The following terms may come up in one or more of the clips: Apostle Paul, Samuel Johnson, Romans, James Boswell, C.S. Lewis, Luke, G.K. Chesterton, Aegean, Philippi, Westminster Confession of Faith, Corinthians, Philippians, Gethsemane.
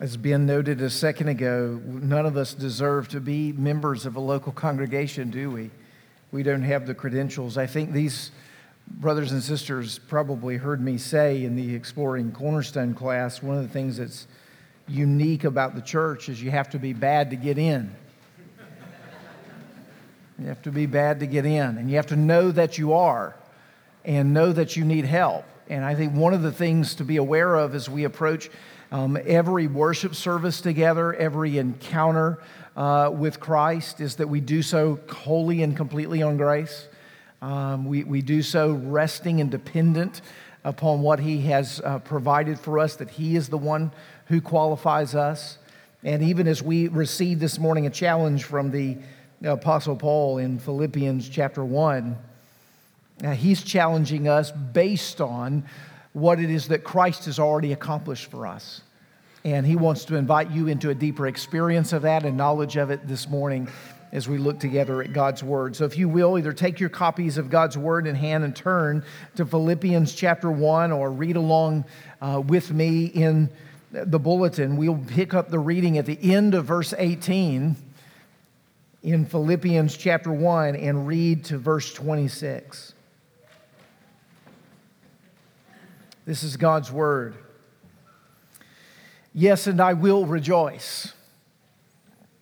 As Ben noted a second ago, none of us deserve to be members of a local congregation, do we? We don't have the credentials. I think these brothers and sisters probably heard me say in the Exploring Cornerstone class, one of the things that's unique about the church is you have to be bad to get in. You have to be bad to get in, and you have to know that you are and know that you need help. And I think one of the things to be aware of as we approach every worship service together, every encounter with Christ, is that we do so wholly and completely on grace. We do so resting and dependent upon what He has provided for us, that He is the one who qualifies us. And even as we receive this morning a challenge from the Apostle Paul in Philippians chapter 1, he's challenging us based on what it is that Christ has already accomplished for us. And he wants to invite you into a deeper experience of that and knowledge of it this morning as we look together at God's Word. So if you will, either take your copies of God's Word in hand and turn to Philippians chapter 1, or read along with me in the bulletin. We'll pick up the reading at the end of verse 18 in Philippians chapter 1 and read to verse 26. This is God's Word. Yes, and I will rejoice,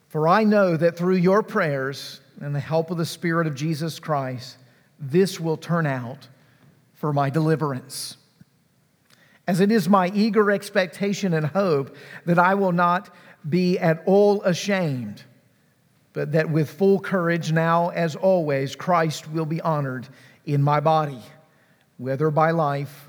for I know that through your prayers and the help of the Spirit of Jesus Christ, this will turn out for my deliverance. As it is my eager expectation and hope that I will not be at all ashamed, but that with full courage now, as always, Christ will be honored in my body, whether by life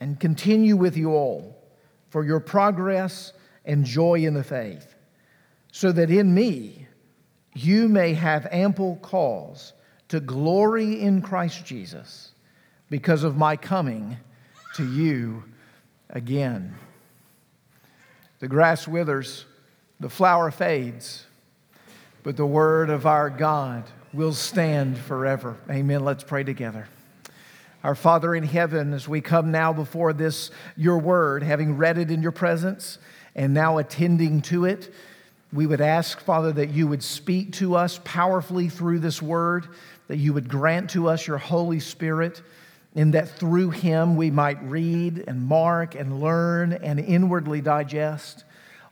and continue with you all for your progress and joy in the faith, so that in me you may have ample cause to glory in Christ Jesus because of my coming to you again. The grass withers, the flower fades, but the word of our God will stand forever. Amen. Let's pray together. Our Father in heaven, as we come now before this, your word, having read it in your presence and now attending to it, we would ask, Father, that you would speak to us powerfully through this word, that you would grant to us your Holy Spirit, and that through him we might read and mark and learn and inwardly digest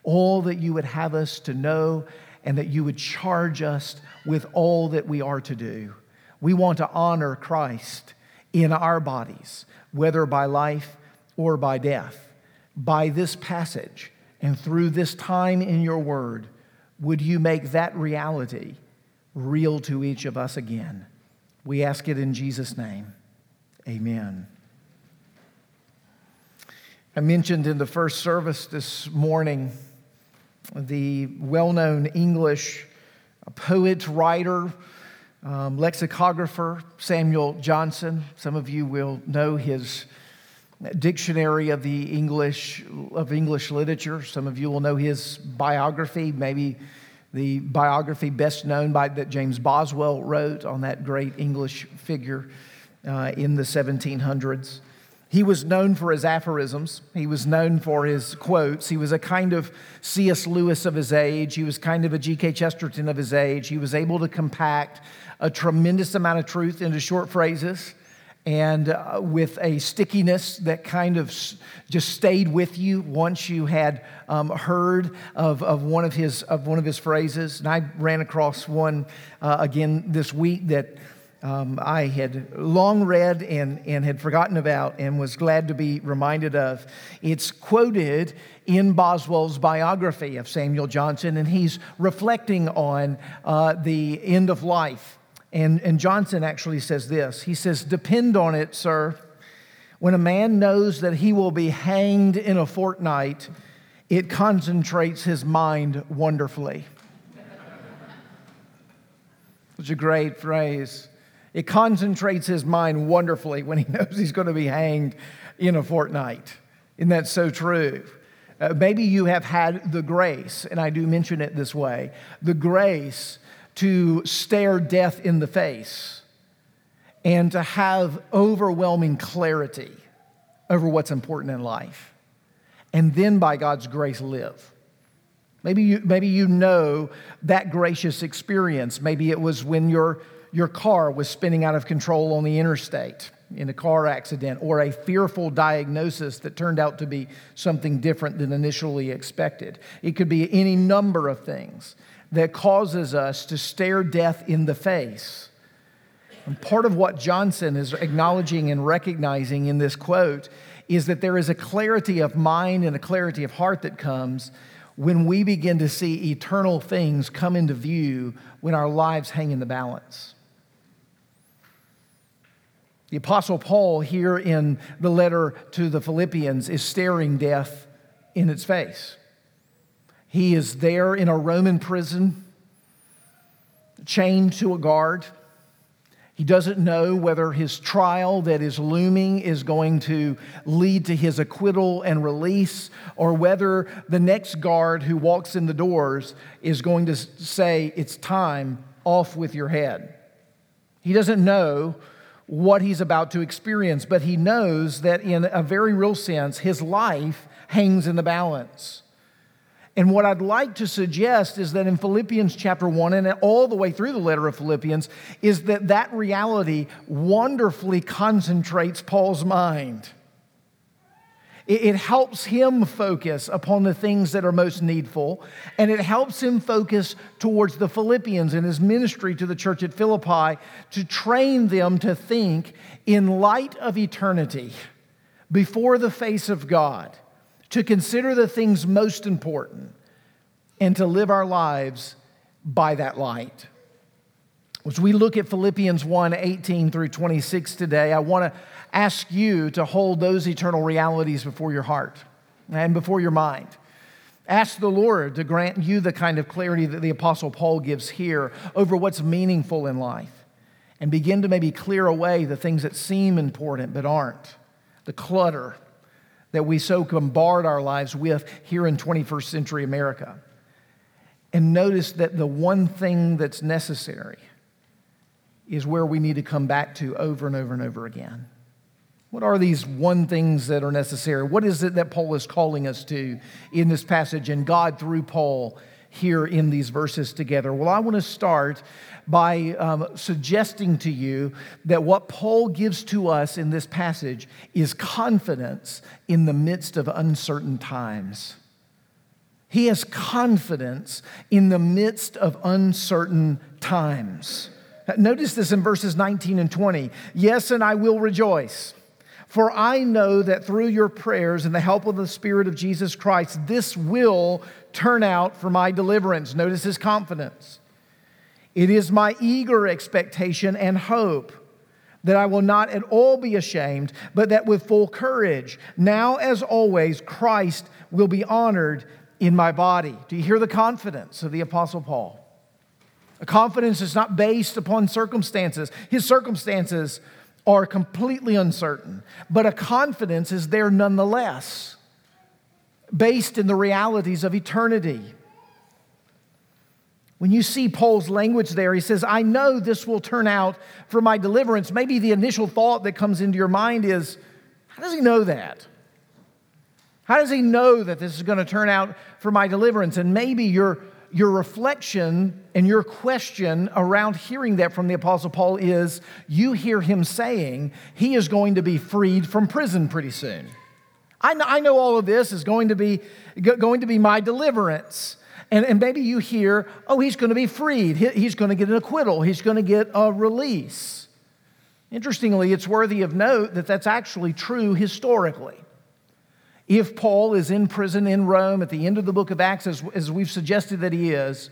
all that you would have us to know, and that you would charge us with all that we are to do. We want to honor Christ in our bodies, whether by life or by death. By this passage and through this time in your word, would you make that reality real to each of us again? We ask it in Jesus' name. Amen. I mentioned in the first service this morning the well-known English poet, writer, lexicographer Samuel Johnson. Some of you will know his Dictionary of the English Literature. Some of you will know his biography, maybe the biography best known that James Boswell wrote on that great English figure in the 1700s. He was known for his aphorisms. He was known for his quotes. He was a kind of C.S. Lewis of his age. He was kind of a G.K. Chesterton of his age. He was able to compact a tremendous amount of truth into short phrases, and with a stickiness that kind of just stayed with you once you had heard of one of his phrases. And I ran across one again this week that I had long read and had forgotten about and was glad to be reminded of. It's quoted in Boswell's biography of Samuel Johnson, and he's reflecting on the end of life. And Johnson actually says this. He says, "Depend on it, sir, when a man knows that he will be hanged in a fortnight, It concentrates his mind wonderfully. Such a great phrase. It concentrates his mind wonderfully when he knows he's going to be hanged in a fortnight. Isn't that so true? Maybe you have had the grace, and I do mention it this way, the grace to stare death in the face and to have overwhelming clarity over what's important in life, and then by God's grace live. Maybe you know that gracious experience. Maybe it was when your car was spinning out of control on the interstate in a car accident, or a fearful diagnosis that turned out to be something different than initially expected. It could be any number of things that causes us to stare death in the face. And part of what Johnson is acknowledging and recognizing in this quote is that there is a clarity of mind and a clarity of heart that comes when we begin to see eternal things come into view when our lives hang in the balance. The Apostle Paul here in the letter to the Philippians is staring death in its face. He is there in a Roman prison, chained to a guard. He doesn't know whether his trial that is looming is going to lead to his acquittal and release, or whether the next guard who walks in the doors is going to say, "It's time, off with your head." He doesn't know what he's about to experience, but he knows that in a very real sense, his life hangs in the balance. And what I'd like to suggest is that in Philippians chapter 1 and all the way through the letter of Philippians is that reality wonderfully concentrates Paul's mind. It helps him focus upon the things that are most needful, and it helps him focus towards the Philippians and his ministry to the church at Philippi to train them to think in light of eternity before the face of God, to consider the things most important, and to live our lives by that light. As we look at Philippians 1:18 through 26 today, I want to ask you to hold those eternal realities before your heart and before your mind. Ask the Lord to grant you the kind of clarity that the Apostle Paul gives here over what's meaningful in life, and begin to maybe clear away the things that seem important but aren't, the clutter that we so bombard our lives with here in 21st century America. And notice that the one thing that's necessary is where we need to come back to over and over and over again. What are these one things that are necessary? What is it that Paul is calling us to in this passage, and God through Paul here in these verses together? Well, I want to start by suggesting to you that what Paul gives to us in this passage is confidence in the midst of uncertain times. He has confidence in the midst of uncertain times. Notice this in verses 19 and 20. "Yes, and I will rejoice, for I know that through your prayers and the help of the Spirit of Jesus Christ, this will turn out for my deliverance." Notice his confidence. "It is my eager expectation and hope that I will not at all be ashamed, but that with full courage, now as always, Christ will be honored in my body." Do you hear the confidence of the Apostle Paul? A confidence that's not based upon circumstances. His circumstances are completely uncertain, but a confidence is there nonetheless, based in the realities of eternity. When you see Paul's language there, he says, "I know this will turn out for my deliverance." Maybe the initial thought that comes into your mind is, how does he know that? How does he know that this is going to turn out for my deliverance? And maybe your reflection and your question around hearing that from the Apostle Paul is, you hear him saying he is going to be freed from prison pretty soon. I know all of this is going to be my deliverance. And maybe you hear, oh, he's going to be freed. He's going to get an acquittal. He's going to get a release. Interestingly, it's worthy of note that that's actually true historically. If Paul is in prison in Rome at the end of the book of Acts, as we've suggested that he is,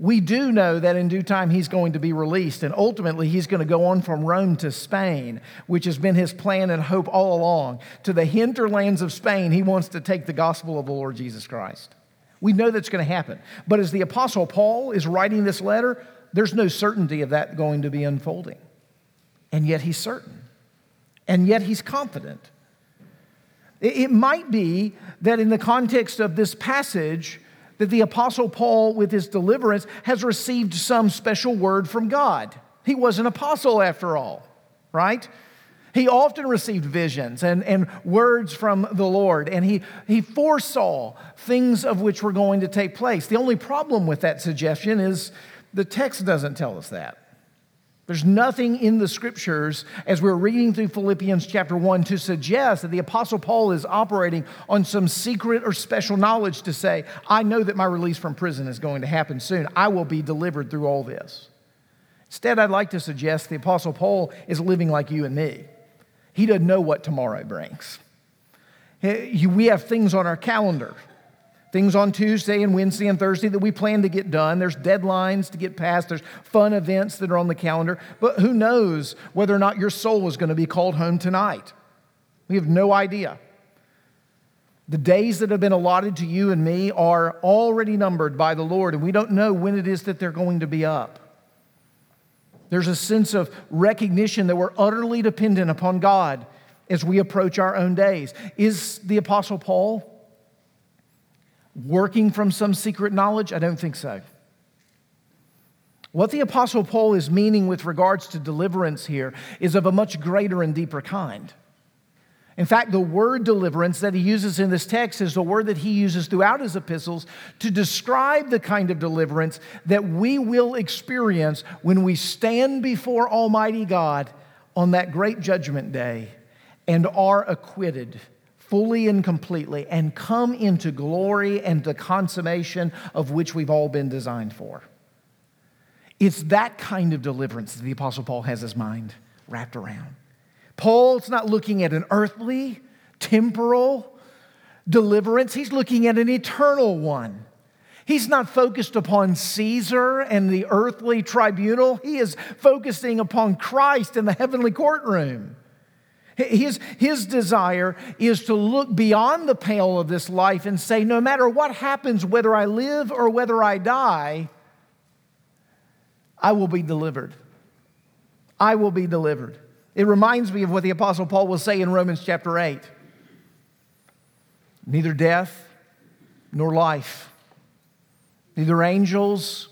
we do know that in due time he's going to be released, and ultimately he's going to go on from Rome to Spain, which has been his plan and hope all along. To the hinterlands of Spain, he wants to take the gospel of the Lord Jesus Christ. We know that's going to happen. But as the Apostle Paul is writing this letter, there's no certainty of that going to be unfolding. And yet he's certain. And yet he's confident. It might be that in the context of this passage, that the Apostle Paul, with his deliverance, has received some special word from God. He was an apostle after all, right? He often received visions and words from the Lord, and he foresaw things of which were going to take place. The only problem with that suggestion is the text doesn't tell us that. There's nothing in the Scriptures, as we're reading through Philippians chapter 1, to suggest that the Apostle Paul is operating on some secret or special knowledge to say, I know that my release from prison is going to happen soon. I will be delivered through all this. Instead, I'd like to suggest the Apostle Paul is living like you and me. He doesn't know what tomorrow brings. We have things on our calendar. Things on Tuesday and Wednesday and Thursday that we plan to get done. There's deadlines to get past. There's fun events that are on the calendar. But who knows whether or not your soul is going to be called home tonight? We have no idea. The days that have been allotted to you and me are already numbered by the Lord, and we don't know when it is that they're going to be up. There's a sense of recognition that we're utterly dependent upon God as we approach our own days. Is the Apostle Paul working from some secret knowledge? I don't think so. What the Apostle Paul is meaning with regards to deliverance here is of a much greater and deeper kind. In fact, the word deliverance that he uses in this text is the word that he uses throughout his epistles to describe the kind of deliverance that we will experience when we stand before Almighty God on that great judgment day and are acquitted fully and completely, and come into glory and the consummation of which we've all been designed for. It's that kind of deliverance that the Apostle Paul has his mind wrapped around. Paul's not looking at an earthly, temporal deliverance. He's looking at an eternal one. He's not focused upon Caesar and the earthly tribunal. He is focusing upon Christ in the heavenly courtroom. His desire is to look beyond the pale of this life and say, no matter what happens, whether I live or whether I die, I will be delivered. I will be delivered. It reminds me of what the Apostle Paul will say in Romans chapter 8. Neither death nor life, neither angels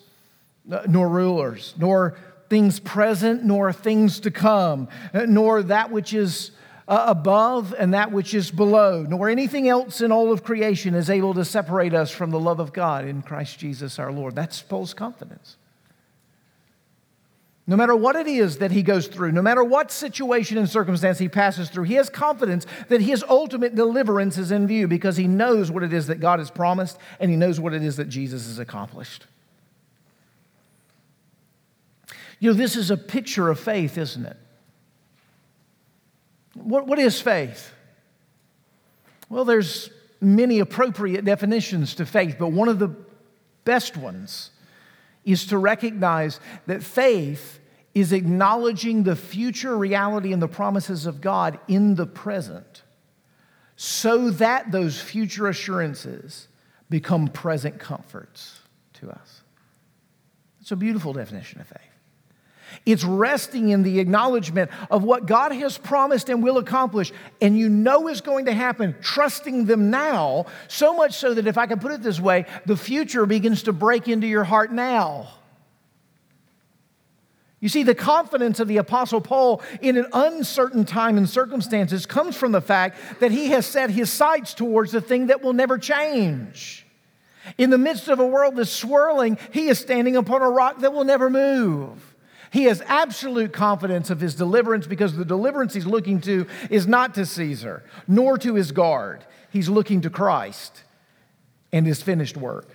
nor rulers, nor things present, nor things to come, nor that which is above and that which is below, nor anything else in all of creation is able to separate us from the love of God in Christ Jesus our Lord. That's Paul's confidence. No matter what it is that he goes through, no matter what situation and circumstance he passes through, he has confidence that his ultimate deliverance is in view because he knows what it is that God has promised and he knows what it is that Jesus has accomplished. You know, this is a picture of faith, isn't it? What is faith? Well, there's many appropriate definitions to faith, but one of the best ones is to recognize that faith is acknowledging the future reality and the promises of God in the present so that those future assurances become present comforts to us. It's a beautiful definition of faith. It's resting in the acknowledgement of what God has promised and will accomplish, and you know is going to happen, trusting them now, so much so that, if I can put it this way, the future begins to break into your heart now. You see, the confidence of the Apostle Paul in an uncertain time and circumstances comes from the fact that he has set his sights towards the thing that will never change. In the midst of a world that's swirling, he is standing upon a rock that will never move. He has absolute confidence of his deliverance because the deliverance he's looking to is not to Caesar, nor to his guard. He's looking to Christ and his finished work.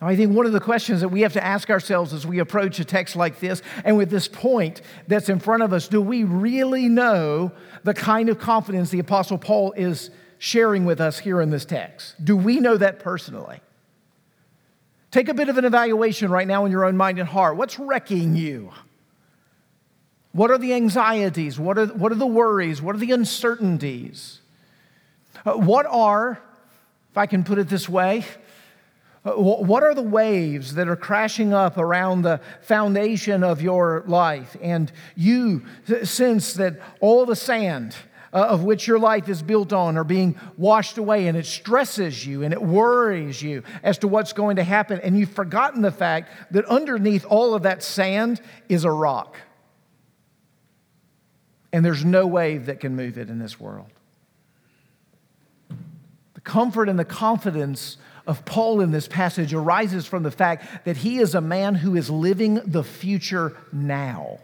Now, I think one of the questions that we have to ask ourselves as we approach a text like this, and with this point that's in front of us, do we really know the kind of confidence the Apostle Paul is sharing with us here in this text? Do we know that personally? Take a bit of an evaluation right now in your own mind and heart. What's wrecking you? What are the anxieties? What are the worries? What are the uncertainties? If I can put it this way, what are the waves that are crashing up around the foundation of your life? And you sense that all the sand of which your life is built on are being washed away, and it stresses you and it worries you as to what's going to happen. And you've forgotten the fact that underneath all of that sand is a rock. And there's no wave that can move it in this world. The comfort and the confidence of Paul in this passage arises from the fact that he is a man who is living the future now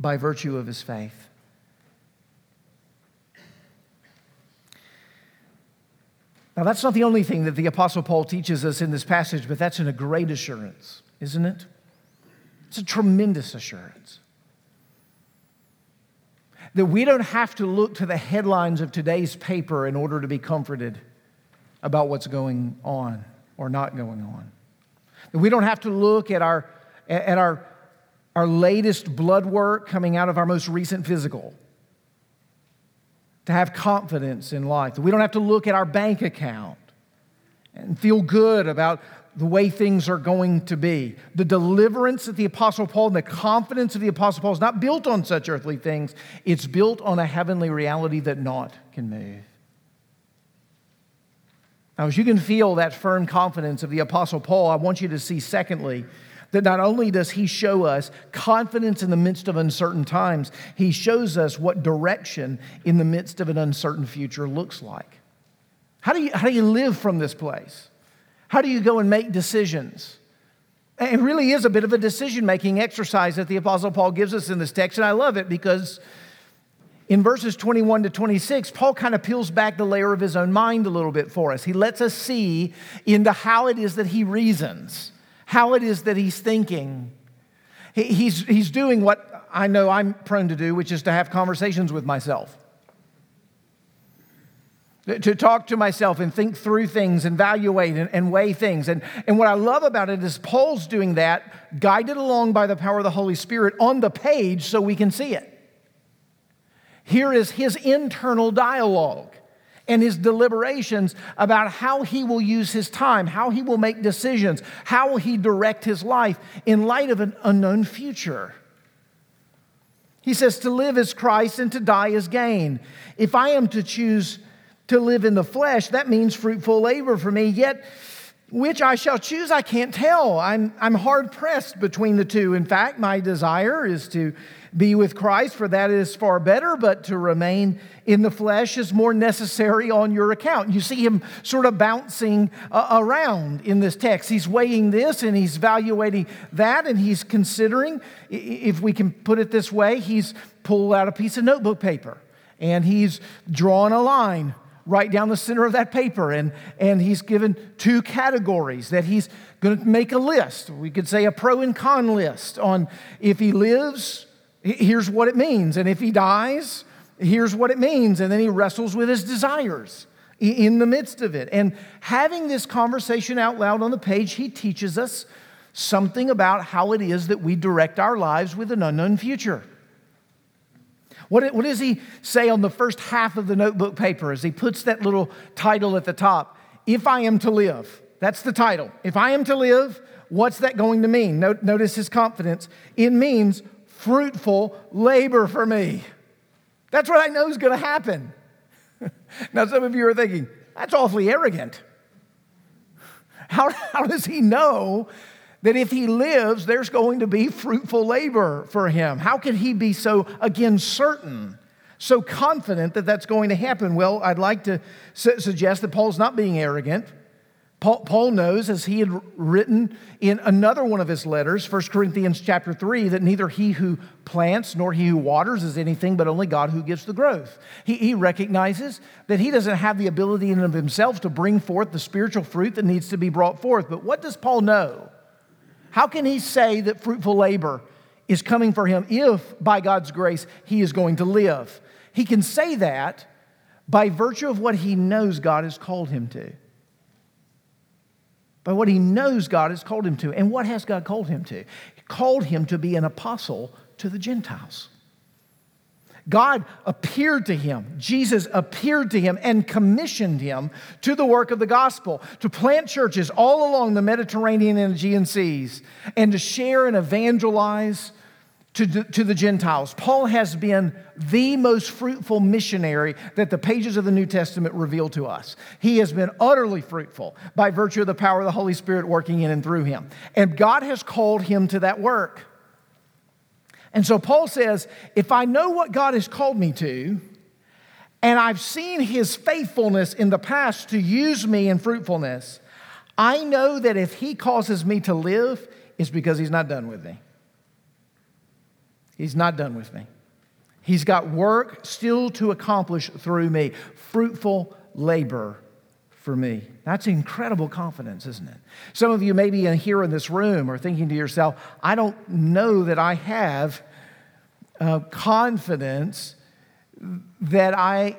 by virtue of his faith. Now, that's not the only thing that the Apostle Paul teaches us in this passage, but that's a great assurance, isn't it? It's a tremendous assurance that we don't have to look to the headlines of today's paper in order to be comforted about what's going on or not going on. That we don't have to look at our latest blood work coming out of our most recent physical to have confidence in life. That we don't have to look at our bank account and feel good about the way things are going to be. The deliverance of the Apostle Paul and the confidence of the Apostle Paul is not built on such earthly things. It's built on a heavenly reality that naught can move. Now, as you can feel that firm confidence of the Apostle Paul, I want you to see, secondly, that not only does he show us confidence in the midst of uncertain times, he shows us what direction in the midst of an uncertain future looks like. How do you live from this place? How do you go and make decisions? It really is a bit of a decision-making exercise that the Apostle Paul gives us in this text, and I love it because in verses 21 to 26, Paul kind of peels back the layer of his own mind a little bit for us. He lets us see into how it is that he reasons, how it is that he's thinking. He's doing what I know I'm prone to do, which is to have conversations with myself. To talk to myself and think through things and evaluate and weigh things. And what I love about it is Paul's doing that, guided along by the power of the Holy Spirit on the page so we can see it. Here is his internal dialogue and his deliberations about how he will use his time, how he will make decisions, how will he direct his life in light of an unknown future. He says, to live is Christ and to die is gain. If I am to choose to live in the flesh, that means fruitful labor for me, yet which I shall choose, I can't tell. I'm hard-pressed between the two. In fact, my desire is to be with Christ, for that is far better, but to remain in the flesh is more necessary on your account. You see him sort of bouncing around in this text. He's weighing this, and he's evaluating that, and he's considering, if we can put it this way, he's pulled out a piece of notebook paper, and he's drawn a line right down the center of that paper, and he's given two categories that he's going to make a list. We could say a pro and con list on if he lives, here's what it means, and if he dies, here's what it means, and then he wrestles with his desires in the midst of it. And having this conversation out loud on the page, he teaches us something about how it is that we direct our lives with an unknown future. What does he say on the first half of the notebook paper as he puts that little title at the top? If I am to live. That's the title. If I am to live, what's that going to mean? Notice his confidence. It means fruitful labor for me. That's what I know is going to happen. Now, some of you are thinking, that's awfully arrogant. How does he know that if he lives, there's going to be fruitful labor for him? How can he be so, again, certain, so confident that that's going to happen? Well, I'd like to suggest that Paul's not being arrogant. Paul knows, as he had written in another one of his letters, 1 Corinthians chapter 3, that neither he who plants nor he who waters is anything, but only God who gives the growth. He recognizes that he doesn't have the ability in and of himself to bring forth the spiritual fruit that needs to be brought forth. But what does Paul know? How can he say that fruitful labor is coming for him if, by God's grace, he is going to live? He can say that by virtue of what he knows God has called him to. by what he knows God has called him to. And what has God called him to? He called him to be an apostle to the Gentiles. God appeared to him, Jesus appeared to him and commissioned him to the work of the gospel, to plant churches all along the Mediterranean and Aegean seas, and to share and evangelize to the Gentiles. Paul has been the most fruitful missionary that the pages of the New Testament reveal to us. He has been utterly fruitful by virtue of the power of the Holy Spirit working in and through him. And God has called him to that work. And so Paul says, if I know what God has called me to, and I've seen his faithfulness in the past to use me in fruitfulness, I know that if he causes me to live, it's because he's not done with me. He's not done with me. He's got work still to accomplish through me, fruitful labor for me. That's incredible confidence, isn't it? Some of you maybe here in this room are thinking to yourself, I don't know that I have confidence that I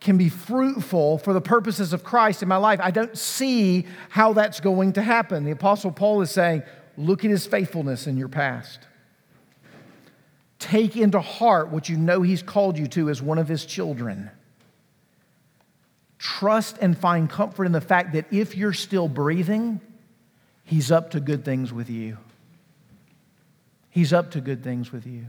can be fruitful for the purposes of Christ in my life. I don't see how that's going to happen. The Apostle Paul is saying, look at his faithfulness in your past. Take into heart what you know he's called you to as one of his children. Trust and find comfort in the fact that if you're still breathing, he's up to good things with you. He's up to good things with you.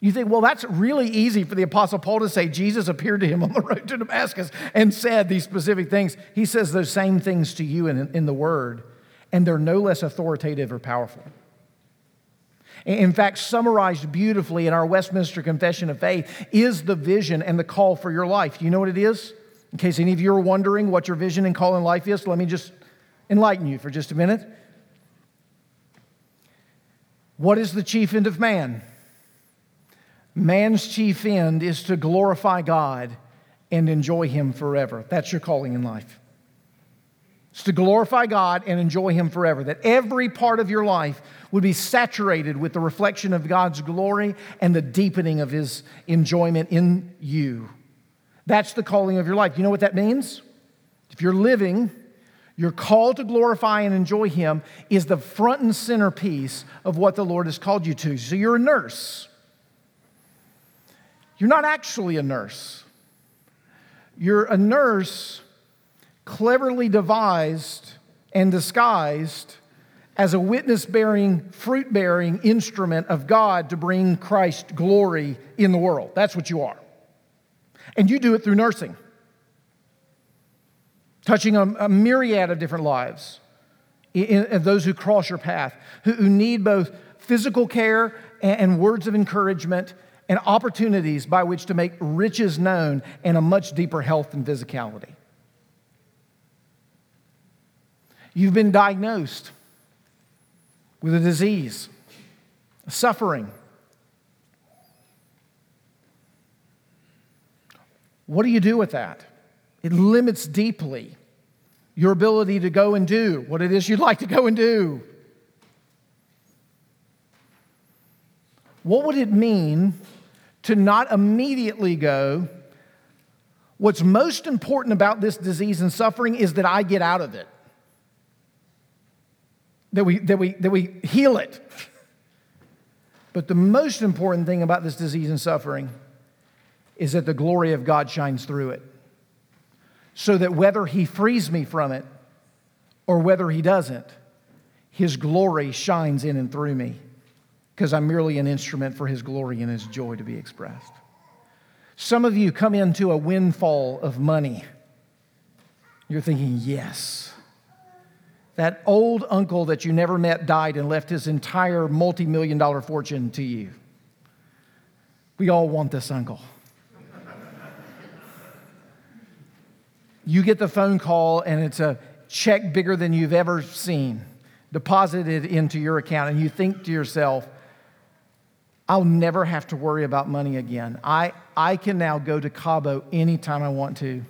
You think, well, that's really easy for the Apostle Paul to say. Jesus appeared to him on the road to Damascus and said these specific things. He says those same things to you in the Word, and they're no less authoritative or powerful. In fact, summarized beautifully in our Westminster Confession of Faith is the vision and the call for your life. Do you know what it is? In case any of you are wondering what your vision and call in life is, let me just enlighten you for just a minute. What is the chief end of man? Man's chief end is to glorify God and enjoy him forever. That's your calling in life. It's to glorify God and enjoy him forever. That every part of your life would be saturated with the reflection of God's glory and the deepening of his enjoyment in you. That's the calling of your life. You know what that means? If you're living, your call to glorify and enjoy him is the front and center piece of what the Lord has called you to. So you're a nurse. You're not actually a nurse. You're a nurse cleverly devised and disguised as a witness-bearing, fruit-bearing instrument of God to bring Christ's glory in the world. That's what you are. And you do it through nursing, touching a myriad of different lives of those who cross your path, who need both physical care and words of encouragement and opportunities by which to make riches known and a much deeper health and physicality. You've been diagnosed with a disease, a suffering. What do you do with that? It limits deeply your ability to go and do what it is you'd like to go and do. What would it mean to not immediately go, what's most important about this disease and suffering is that I get out of it? That we heal it. But the most important thing about this disease and suffering is that the glory of God shines through it. So that whether he frees me from it or whether he doesn't, his glory shines in and through me because I'm merely an instrument for his glory and his joy to be expressed. Some of you come into a windfall of money. You're thinking, yes. That old uncle that you never met died and left his entire multi-million-dollar fortune to you. We all want this uncle. You get the phone call and it's a check bigger than you've ever seen deposited into your account, and you think to yourself, I'll never have to worry about money again. I can now go to Cabo anytime I want to.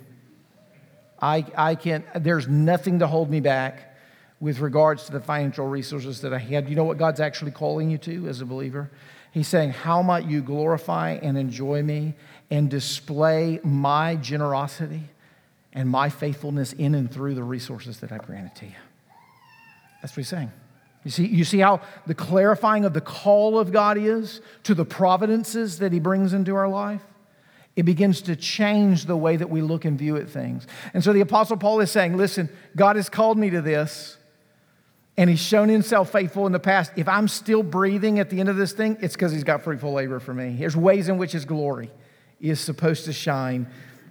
I can. There's nothing to hold me back with regards to the financial resources that I had. You know what God's actually calling you to as a believer? He's saying, how might you glorify and enjoy me and display my generosity and my faithfulness in and through the resources that I've granted to you. That's what he's saying. You see how the clarifying of the call of God is to the providences that he brings into our life? It begins to change the way that we look and view at things. And so the Apostle Paul is saying, listen, God has called me to this, and he's shown himself faithful in the past. If I'm still breathing at the end of this thing, it's because he's got fruitful labor for me. There's ways in which his glory is supposed to shine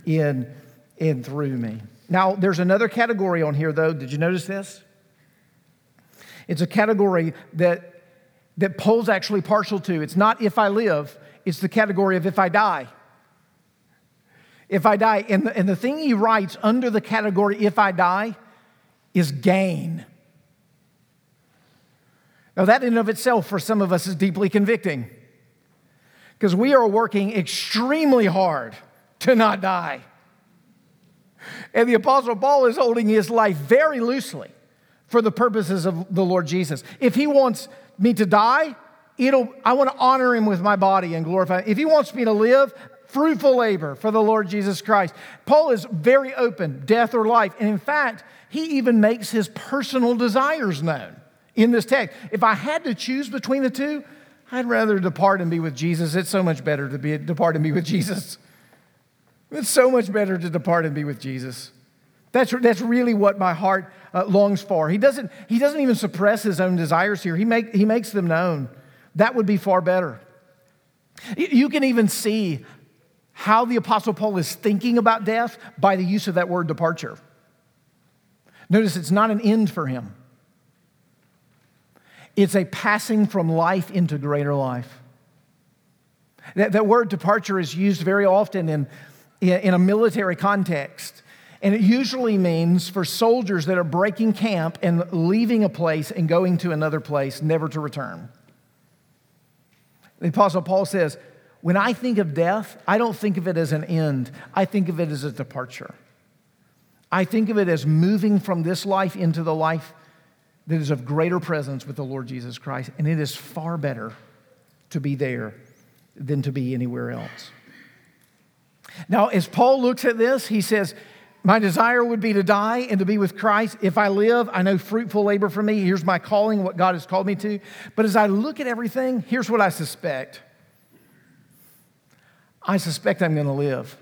in and through me. Now, there's another category on here, though. Did you notice this? It's a category that Paul's actually partial to. It's not if I live. It's the category of if I die. If I die. And the thing he writes under the category if I die is gain. Now that in and of itself for some of us is deeply convicting, because we are working extremely hard to not die. And the Apostle Paul is holding his life very loosely for the purposes of the Lord Jesus. If he wants me to die, I want to honor him with my body and glorify him. If he wants me to live, fruitful labor for the Lord Jesus Christ. Paul is very open, death or life. And in fact, he even makes his personal desires known in this text. If I had to choose between the two, I'd rather depart and be with Jesus. It's so much better to depart and be with Jesus. It's so much better to depart and be with Jesus. That's really what my heart longs for. He doesn't even suppress his own desires here. He makes them known. That would be far better. You can even see how the Apostle Paul is thinking about death by the use of that word departure. Notice it's not an end for him. It's a passing from life into greater life. That word departure is used very often in a military context. And it usually means for soldiers that are breaking camp and leaving a place and going to another place, never to return. The Apostle Paul says, when I think of death, I don't think of it as an end. I think of it as a departure. I think of it as moving from this life into the life that is of greater presence with the Lord Jesus Christ. And it is far better to be there than to be anywhere else. Now, as Paul looks at this, he says, my desire would be to die and to be with Christ. If I live, I know fruitful labor for me. Here's my calling, what God has called me to. But as I look at everything, here's what I suspect. I suspect I'm going to live.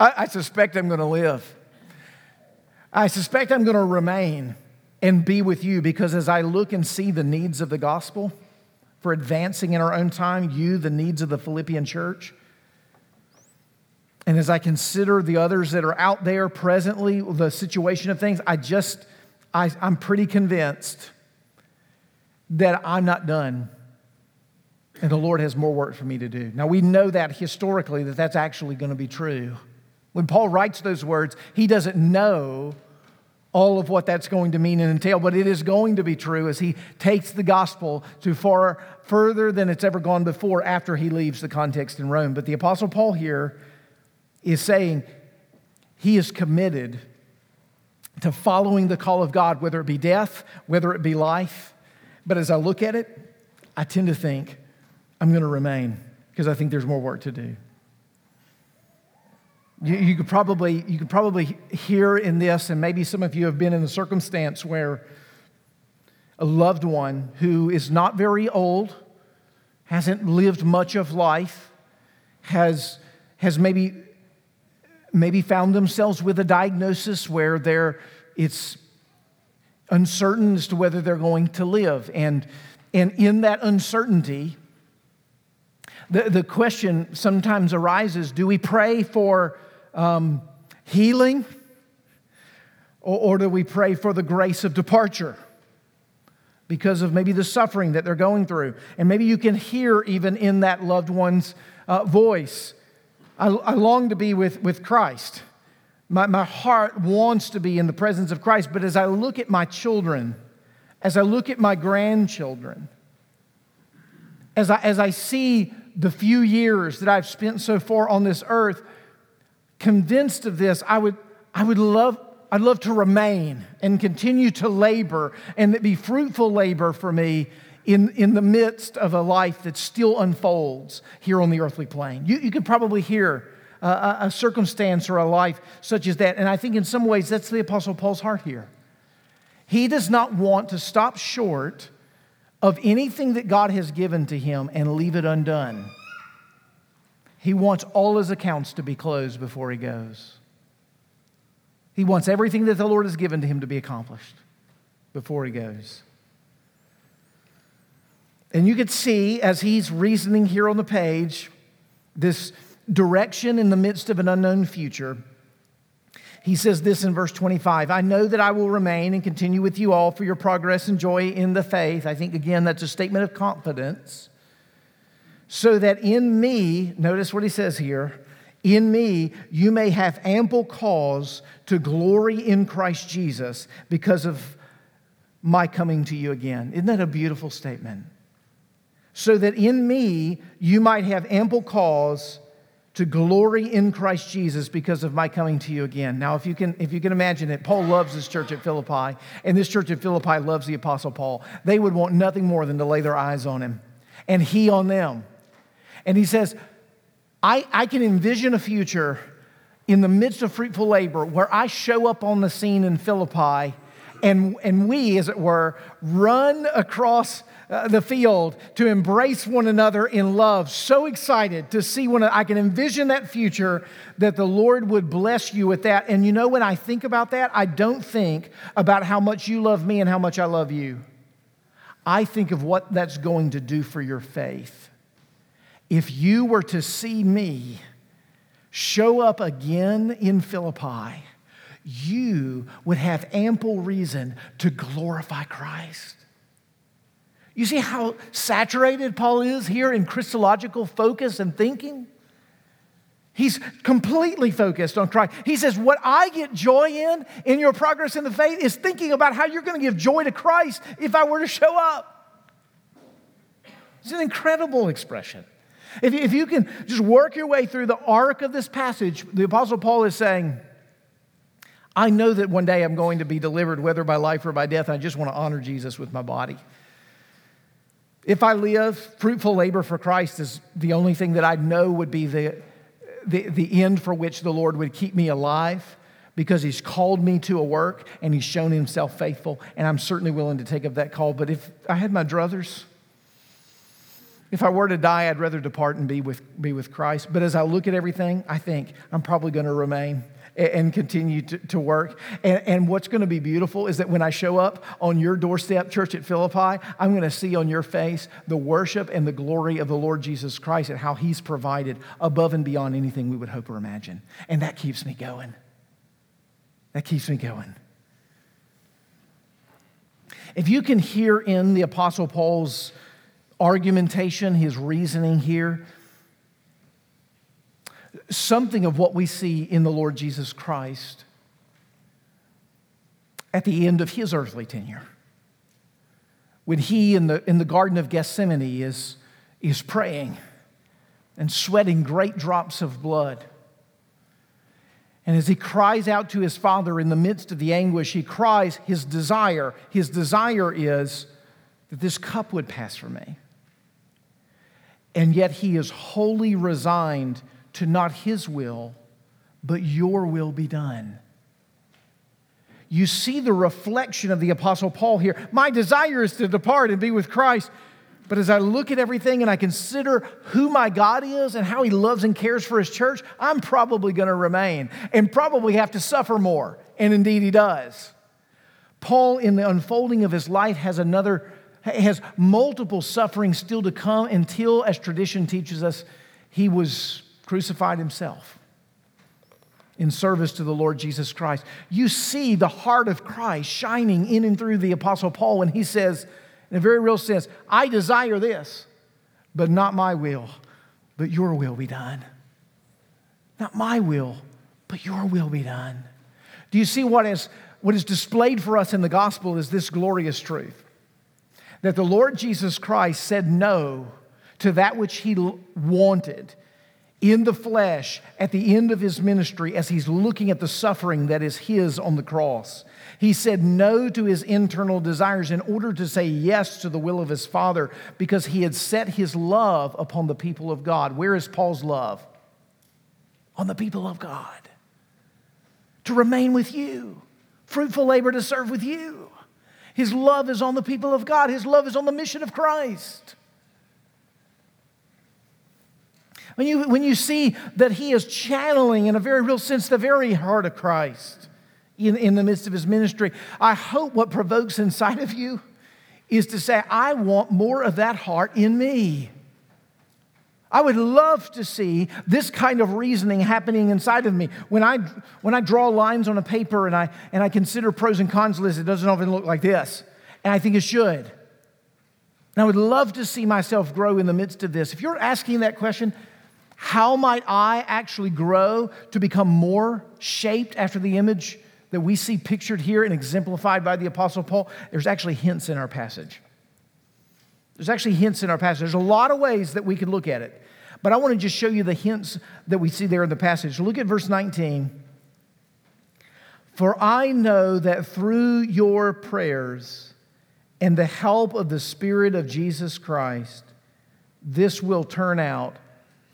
I suspect I'm going to live. I suspect I'm going to remain and be with you, because as I look and see the needs of the gospel for advancing in our own time, the needs of the Philippian church, and as I consider the others that are out there presently, the situation of things, I'm pretty convinced that I'm not done. And the Lord has more work for me to do. Now, we know that historically, that's actually going to be true. When Paul writes those words, he doesn't know all of what that's going to mean and entail, but it is going to be true as he takes the gospel to far further than it's ever gone before after he leaves the context in Rome. But the Apostle Paul here is saying he is committed to following the call of God, whether it be death, whether it be life. But as I look at it, I tend to think I'm going to remain, because I think there's more work to do. You could probably hear in this, and maybe some of you have been in the circumstance where a loved one who is not very old, hasn't lived much of life, has maybe found themselves with a diagnosis where it's uncertain as to whether they're going to live. And in that uncertainty, the question sometimes arises, do we pray for healing or do we pray for the grace of departure because of maybe the suffering that they're going through? And maybe you can hear even in that loved one's voice, I long to be with Christ. My heart wants to be in the presence of Christ. But as I look at my children, as I look at my grandchildren, as I see the few years that I've spent so far on this earth, convinced of this, I'd love to remain and continue to labor and it be fruitful labor for me in the midst of a life that still unfolds here on the earthly plane. You could probably hear a circumstance or a life such as that. And I think in some ways that's the Apostle Paul's heart here. He does not want to stop short of anything that God has given to him and leave it undone. He wants all his accounts to be closed before he goes. He wants everything that the Lord has given to him to be accomplished before he goes. And you could see, as he's reasoning here on the page, this direction in the midst of an unknown future. He says this in verse 25, "I know that I will remain and continue with you all for your progress and joy in the faith." I think, again, that's a statement of confidence. "So that in me," notice what he says here, "in me, you may have ample cause to glory in Christ Jesus because of my coming to you again." Isn't that a beautiful statement? "So that in me, you might have ample cause to glory in Christ Jesus because of my coming to you again." Now, if you can imagine it, Paul loves this church at Philippi, and this church at Philippi loves the Apostle Paul. They would want nothing more than to lay their eyes on him, and he on them. And he says, I can envision a future in the midst of fruitful labor where I show up on the scene in Philippi and we, as it were, run across the field to embrace one another in love. So excited to see one another. I can envision that future, that the Lord would bless you with that. And you know, when I think about that, I don't think about how much you love me and how much I love you. I think of what that's going to do for your faith. If you were to see me show up again in Philippi, you would have ample reason to glorify Christ. You see how saturated Paul is here in Christological focus and thinking? He's completely focused on Christ. He says, what I get joy in your progress in the faith, is thinking about how you're going to give joy to Christ if I were to show up. It's an incredible expression. If you can just work your way through the arc of this passage, the Apostle Paul is saying, I know that one day I'm going to be delivered, whether by life or by death. I just want to honor Jesus with my body. If I live, fruitful labor for Christ is the only thing that I know would be the end for which the Lord would keep me alive, because he's called me to a work and he's shown himself faithful, and I'm certainly willing to take up that call. But if I had my druthers, if I were to die, I'd rather depart and be with Christ. But as I look at everything, I think I'm probably going to remain and continue to work. And what's going to be beautiful is that when I show up on your doorstep, church at Philippi, I'm going to see on your face the worship and the glory of the Lord Jesus Christ and how he's provided above and beyond anything we would hope or imagine. And that keeps me going. That keeps me going. If you can hear in the Apostle Paul's argumentation, his reasoning here, something of what we see in the Lord Jesus Christ at the end of his earthly tenure, when he in the Garden of Gethsemane is praying and sweating great drops of blood. And as he cries out to his Father in the midst of the anguish, he cries his desire is that this cup would pass from me. And yet he is wholly resigned to not his will, but your will be done. You see the reflection of the Apostle Paul here. My desire is to depart and be with Christ, but as I look at everything and I consider who my God is and how he loves and cares for his church, I'm probably going to remain and probably have to suffer more. And indeed he does. Paul, in the unfolding of his life, has multiple sufferings still to come until, as tradition teaches us, he was crucified himself in service to the Lord Jesus Christ. You see the heart of Christ shining in and through the Apostle Paul when he says, in a very real sense, I desire this, but not my will, but your will be done. Not my will, but your will be done. Do you see what is displayed for us in the gospel is this glorious truth? That the Lord Jesus Christ said no to that which he wanted in the flesh at the end of his ministry as he's looking at the suffering that is his on the cross. He said no to his internal desires in order to say yes to the will of his Father, because he had set his love upon the people of God. Where is Paul's love? on the people of God, to remain with you, fruitful labor to serve with you. His love is on the people of God. His love is on the mission of Christ. When you see that he is channeling, in a very real sense, the very heart of Christ in the midst of his ministry, I hope what provokes inside of you is to say, I want more of that heart in me. I would love to see this kind of reasoning happening inside of me. When I draw lines on a paper and I consider pros and cons lists, it doesn't often look like this. And I think it should. And I would love to see myself grow in the midst of this. If you're asking that question, how might I actually grow to become more shaped after the image that we see pictured here and exemplified by the Apostle Paul? There's actually hints in our passage. There's a lot of ways that we could look at it. But I want to just show you the hints that we see there in the passage. Look at verse 19. For I know that through your prayers and the help of the Spirit of Jesus Christ, this will turn out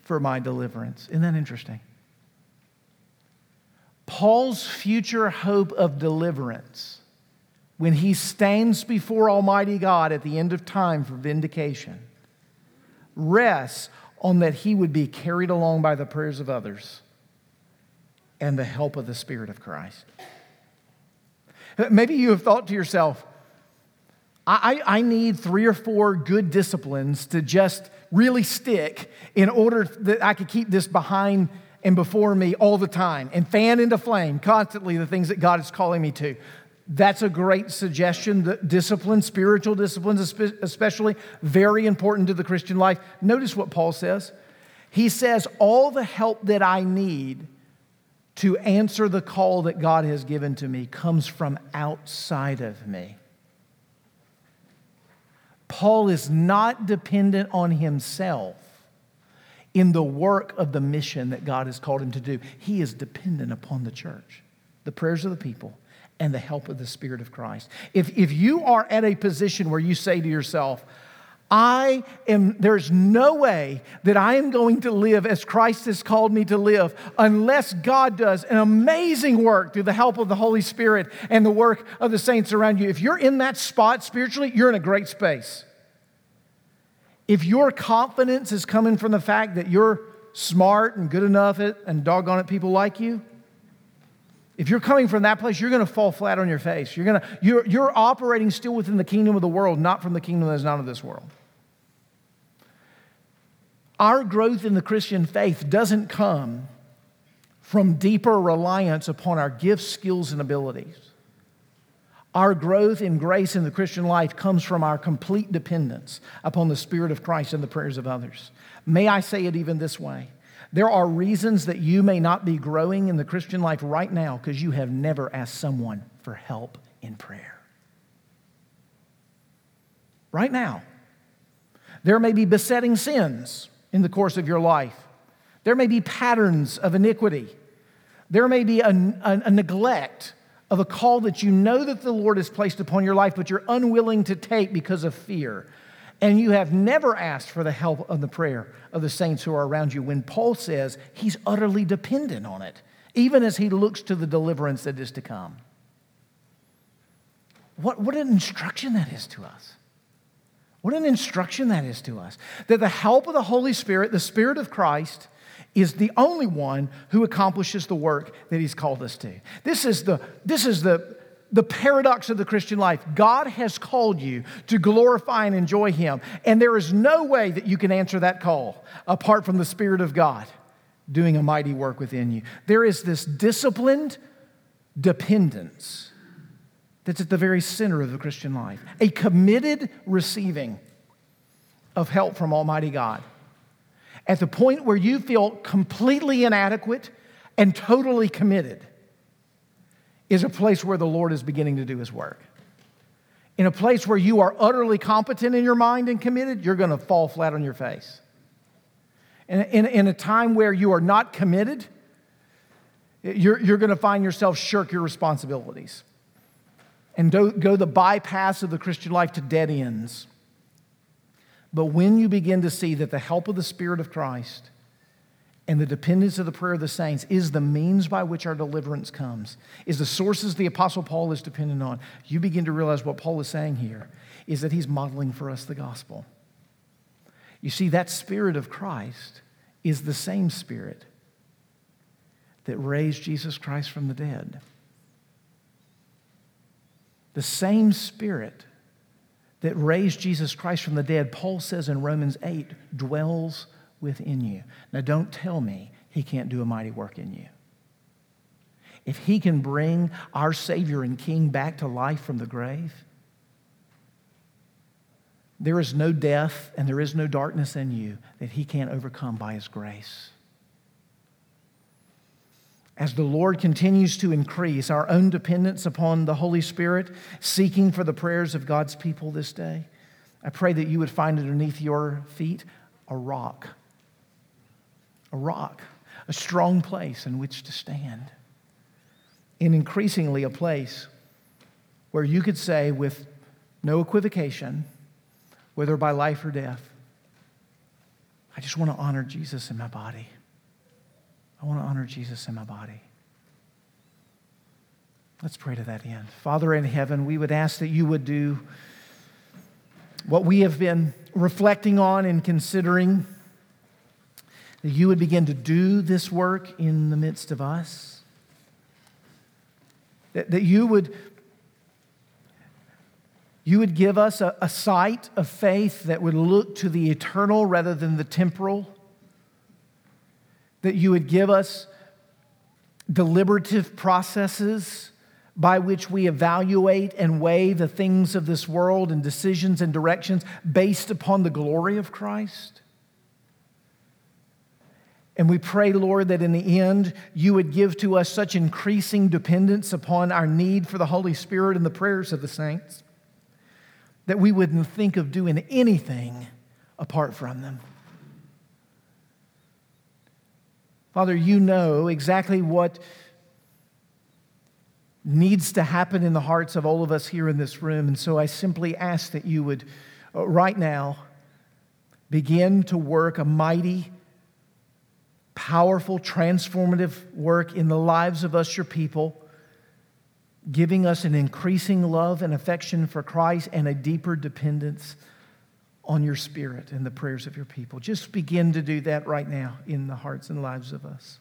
for my deliverance. Isn't that interesting? Paul's future hope of deliverance, when he stands before Almighty God at the end of time for vindication, rests on that he would be carried along by the prayers of others and the help of the Spirit of Christ. Maybe you have thought to yourself, I need 3 or 4 good disciplines to just really stick in order that I could keep this behind and before me all the time and fan into flame constantly the things that God is calling me to. That's a great suggestion. The discipline, spiritual disciplines especially, very important to the Christian life. Notice what Paul says. He says, all the help that I need to answer the call that God has given to me comes from outside of me. Paul is not dependent on himself in the work of the mission that God has called him to do. He is dependent upon the church, the prayers of the people, and the help of the Spirit of Christ. If you are at a position where you say to yourself, there's no way that I am going to live as Christ has called me to live unless God does an amazing work through the help of the Holy Spirit and the work of the saints around you. If you're in that spot spiritually, you're in a great space. If your confidence is coming from the fact that you're smart and good enough at, and doggone it, people like you, if you're coming from that place, you're going to fall flat on your face. You're operating still within the kingdom of the world, not from the kingdom that is not of this world. Our growth in the Christian faith doesn't come from deeper reliance upon our gifts, skills, and abilities. Our growth in grace in the Christian life comes from our complete dependence upon the Spirit of Christ and the prayers of others. May I say it even this way? There are reasons that you may not be growing in the Christian life right now because you have never asked someone for help in prayer. Right now, there may be besetting sins in the course of your life. There may be patterns of iniquity. There may be a neglect of a call that you know that the Lord has placed upon your life, but you're unwilling to take because of fear. And you have never asked for the help of the prayer of the saints who are around you. When Paul says he's utterly dependent on it, even as he looks to the deliverance that is to come. What an instruction that is to us. What an instruction that is to us. That the help of the Holy Spirit, the Spirit of Christ, is the only one who accomplishes the work that he's called us to. This is the paradox of the Christian life. God has called you to glorify and enjoy him. And there is no way that you can answer that call apart from the Spirit of God doing a mighty work within you. There is this disciplined dependence that's at the very center of the Christian life. A committed receiving of help from Almighty God. At the point where you feel completely inadequate and totally committed is a place where the Lord is beginning to do his work. In a place where you are utterly competent in your mind and committed, you're going to fall flat on your face. And in a time where you are not committed, you're going to find yourself shirk your responsibilities and go the bypass of the Christian life to dead ends. But when you begin to see that the help of the Spirit of Christ And the dependence of the prayer of the saints is the means by which our deliverance comes, is the sources the Apostle Paul is dependent on. You begin to realize what Paul is saying here is that he's modeling for us the gospel. You see, that Spirit of Christ is the same Spirit that raised Jesus Christ from the dead. The same Spirit that raised Jesus Christ from the dead, Paul says in Romans 8, dwells within you. Now, don't tell me he can't do a mighty work in you. If he can bring our Savior and King back to life from the grave, there is no death and there is no darkness in you that he can't overcome by his grace. As the Lord continues to increase our own dependence upon the Holy Spirit, seeking for the prayers of God's people this day, I pray that you would find underneath your feet a rock, a strong place in which to stand, and increasingly a place where you could say with no equivocation, whether by life or death, I just want to honor Jesus in my body. I want to honor Jesus in my body. Let's pray to that end. Father in heaven, we would ask that you would do what we have been reflecting on and considering, that you would begin to do this work in the midst of us, that you would give us a sight of faith that would look to the eternal rather than the temporal, that you would give us deliberative processes by which we evaluate and weigh the things of this world and decisions and directions based upon the glory of Christ. And we pray, Lord, that in the end, you would give to us such increasing dependence upon our need for the Holy Spirit and the prayers of the saints that we wouldn't think of doing anything apart from them. Father, you know exactly what needs to happen in the hearts of all of us here in this room. And so I simply ask that you would, right now, begin to work a mighty, powerful, transformative work in the lives of us, your people, giving us an increasing love and affection for Christ and a deeper dependence on your Spirit and the prayers of your people. Just begin to do that right now in the hearts and lives of us.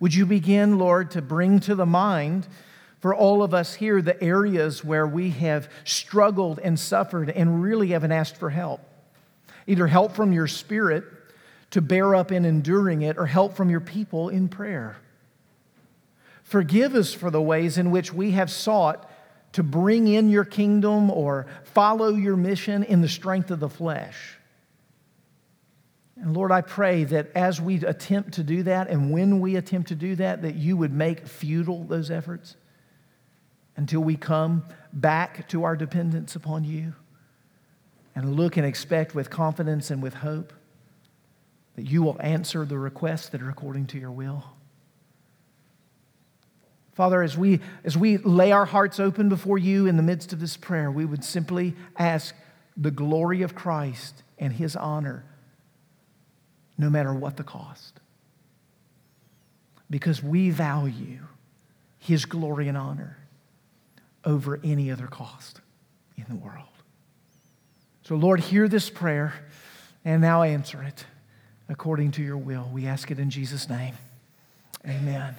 Would you begin, Lord, to bring to the mind for all of us here the areas where we have struggled and suffered and really haven't asked for help, either help from your Spirit to bear up in enduring it or help from your people in prayer. Forgive us for the ways in which we have sought to bring in your kingdom or follow your mission in the strength of the flesh. And Lord, I pray that as we attempt to do that and when we attempt to do that, that you would make futile those efforts until we come back to our dependence upon you and look and expect with confidence and with hope that you will answer the requests that are according to your will. Father, as we lay our hearts open before you in the midst of this prayer, we would simply ask the glory of Christ and his honor, no matter what the cost. Because we value his glory and honor over any other cost in the world. So Lord, hear this prayer and now answer it according to your will. We ask it in Jesus' name. Amen.